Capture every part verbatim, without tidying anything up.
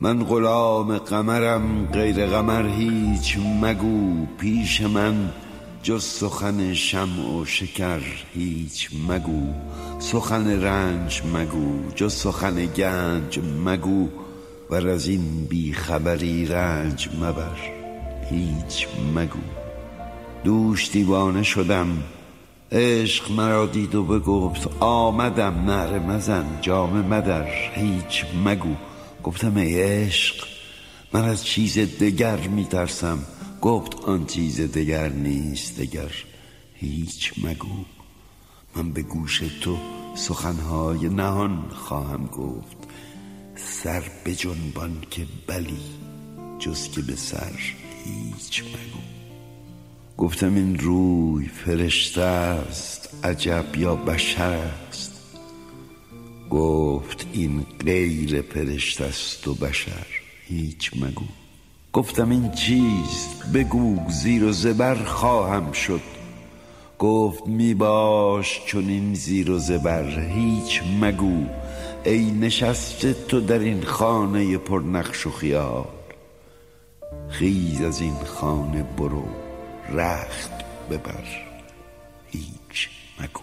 من غلام قمرم غیر قمر هیچ مگو، پیش من جز سخن شمع و شکر هیچ مگو، سخن رنج مگو جز سخن گنج مگو، ور از این بی خبری رنج مبر هیچ مگو. دوش دیوانه شدم عشق مرا دید و بگفت آمدم، نعره مزن جامه مدر هیچ مگو. گفتم ای عشق من از چیز دگر میترسم، گفت آن چیز دگر نیست دگر هیچ مگو. من به گوش تو سخنهای نهان خواهم گفت، سر بجنبان که بلی جز که به سر هیچ مگو. گفتم این روی فرشته است عجب یا بشر است؟ گفت این غیر فرشته است و بشر هیچ مگو. گفتم این چیست؟ بگو زیر و زبر خواهم شد. گفت می باش چون این زیر و زبر هیچ مگو، ای نشسته تو در این خانه پرنقش و خیال، خیز از این خانه برو رخت ببر هیچ مگو.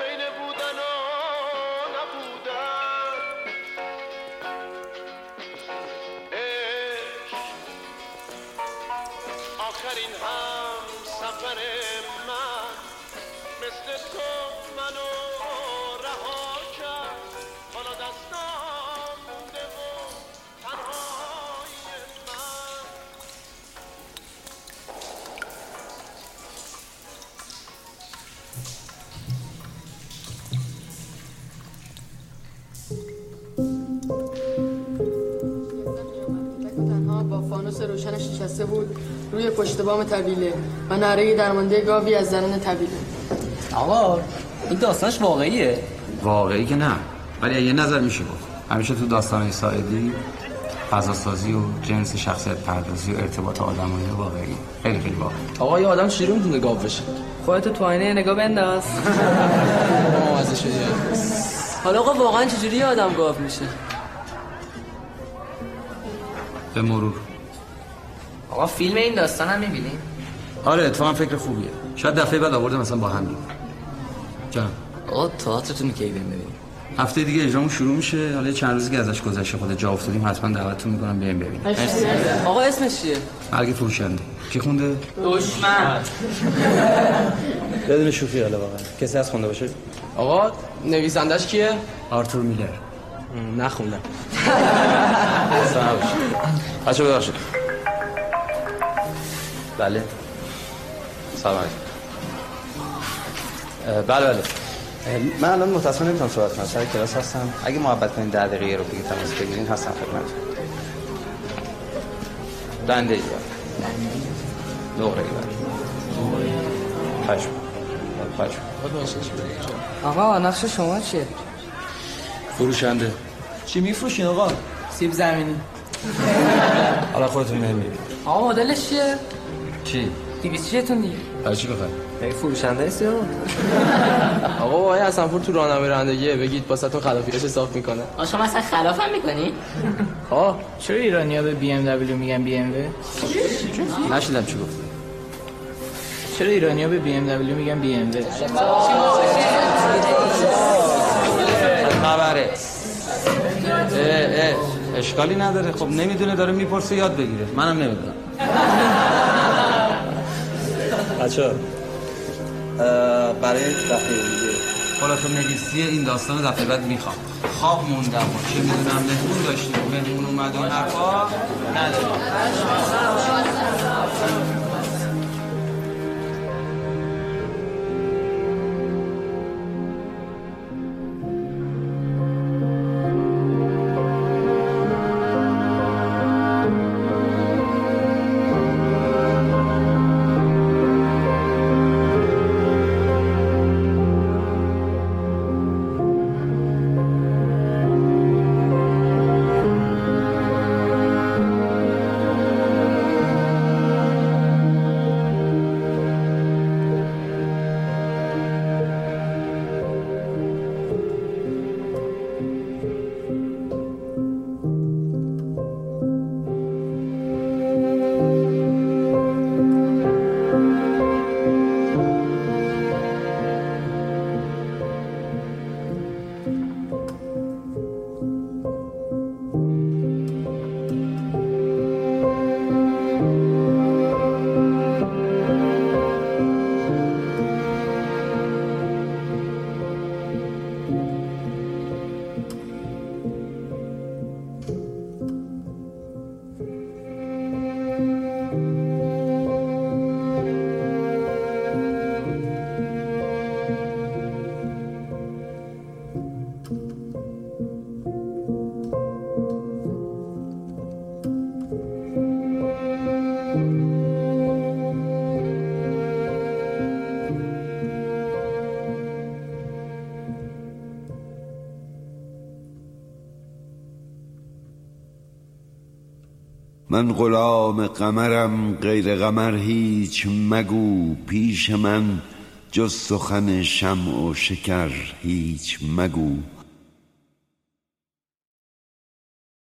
بین بودن و نبودن آخرین هم سفر من مثل تو منو رها کرد. حالا دستم مونده و تنهایی من. تنها با فانوس روشنش نشسته بود روی پشت بام طویله و نعره‌ای درمانده گاوی از درون طویله. آقا این داستانش واقعیه؟ واقعی که نه، ولی یه نظر میشه گفت. همیشه تو داستان‌های ساعدی فضاسازی و جنس شخصیت پردازی و ارتباط آدمانه واقعی خیلی خیلی واقعی. آقا یه آدم چجوری میتونه گاو بشه؟ خودتو تو آینه نگاه بنداز. حالا آقا واقعا چجوری یه آدم گاو میشه؟ به مرور. آقا فیلم این داستان هم میبینیم؟ آره اتفاقا فکر خوبیه. شاید دفعه بعد آورده مثلا با هم دیگه. جان آقا تئاترتون کی بریم ببینیم؟ هفته دیگه اجرامون شروع میشه. حالا چند روزی که ازش گذشته خود جا افتادیم حتما دعوتتون میکنم بیایم ببینیم. مرسی. آقا اسمش چیه؟ مرگ فروشنده. کی خونده؟ دشمن. بدون شوخی حالا واقعا. کسی از خونده باشه؟ آقا نویسندش کیه؟ آرتور میلر. نخوندم. باشه باشه. بله سلام. بله بله من الان متاسفانه نمیتونم صحبت کنم، سر کلاس هستم. اگه محبت کنین ده دقیقه رو بگید تماس بگیرین، هستم خدمتتون. دنده ایوان دوره ایوان خواهش خواهش آقا نقش شما چیه؟ فروشنده. چی میفروشین آقا؟ سیب زمینی. حالا خودتون میبینید. آقا مدلش چیه؟ چی؟ دیویس چیتون دیگه؟ برای چی بخواهی؟ بگه فروشنده هستی آقا؟ آقا آقای حسنپور تو راهنمای رانندگیه، بگید باستون خلافیاش حساب میکنه. آقا شما اصلا خلاف هم میکنی؟ آقا چرا ایرانی ها به بی ام دبلیو میگن بی ام و؟ نشیدم چی گفت. چرا ایرانی ها به بی ام دبلیو میگن بی ام و؟ خبره اشکالی نداره. خب نمیدونه داره میپرسه یاد بگیره، منم نمیدونم. بچه‌ها برای دفعه دیگه خلاصه نویسی این داستان دفعه بعد میخوام. خواب موندم و چه میدونم مهمون داشتیم، مهمون اومد و حرفا ندارم. من غلام قمرم غیر قمر هیچ مگو، پیش من جز سخن شمع و شکر هیچ مگو.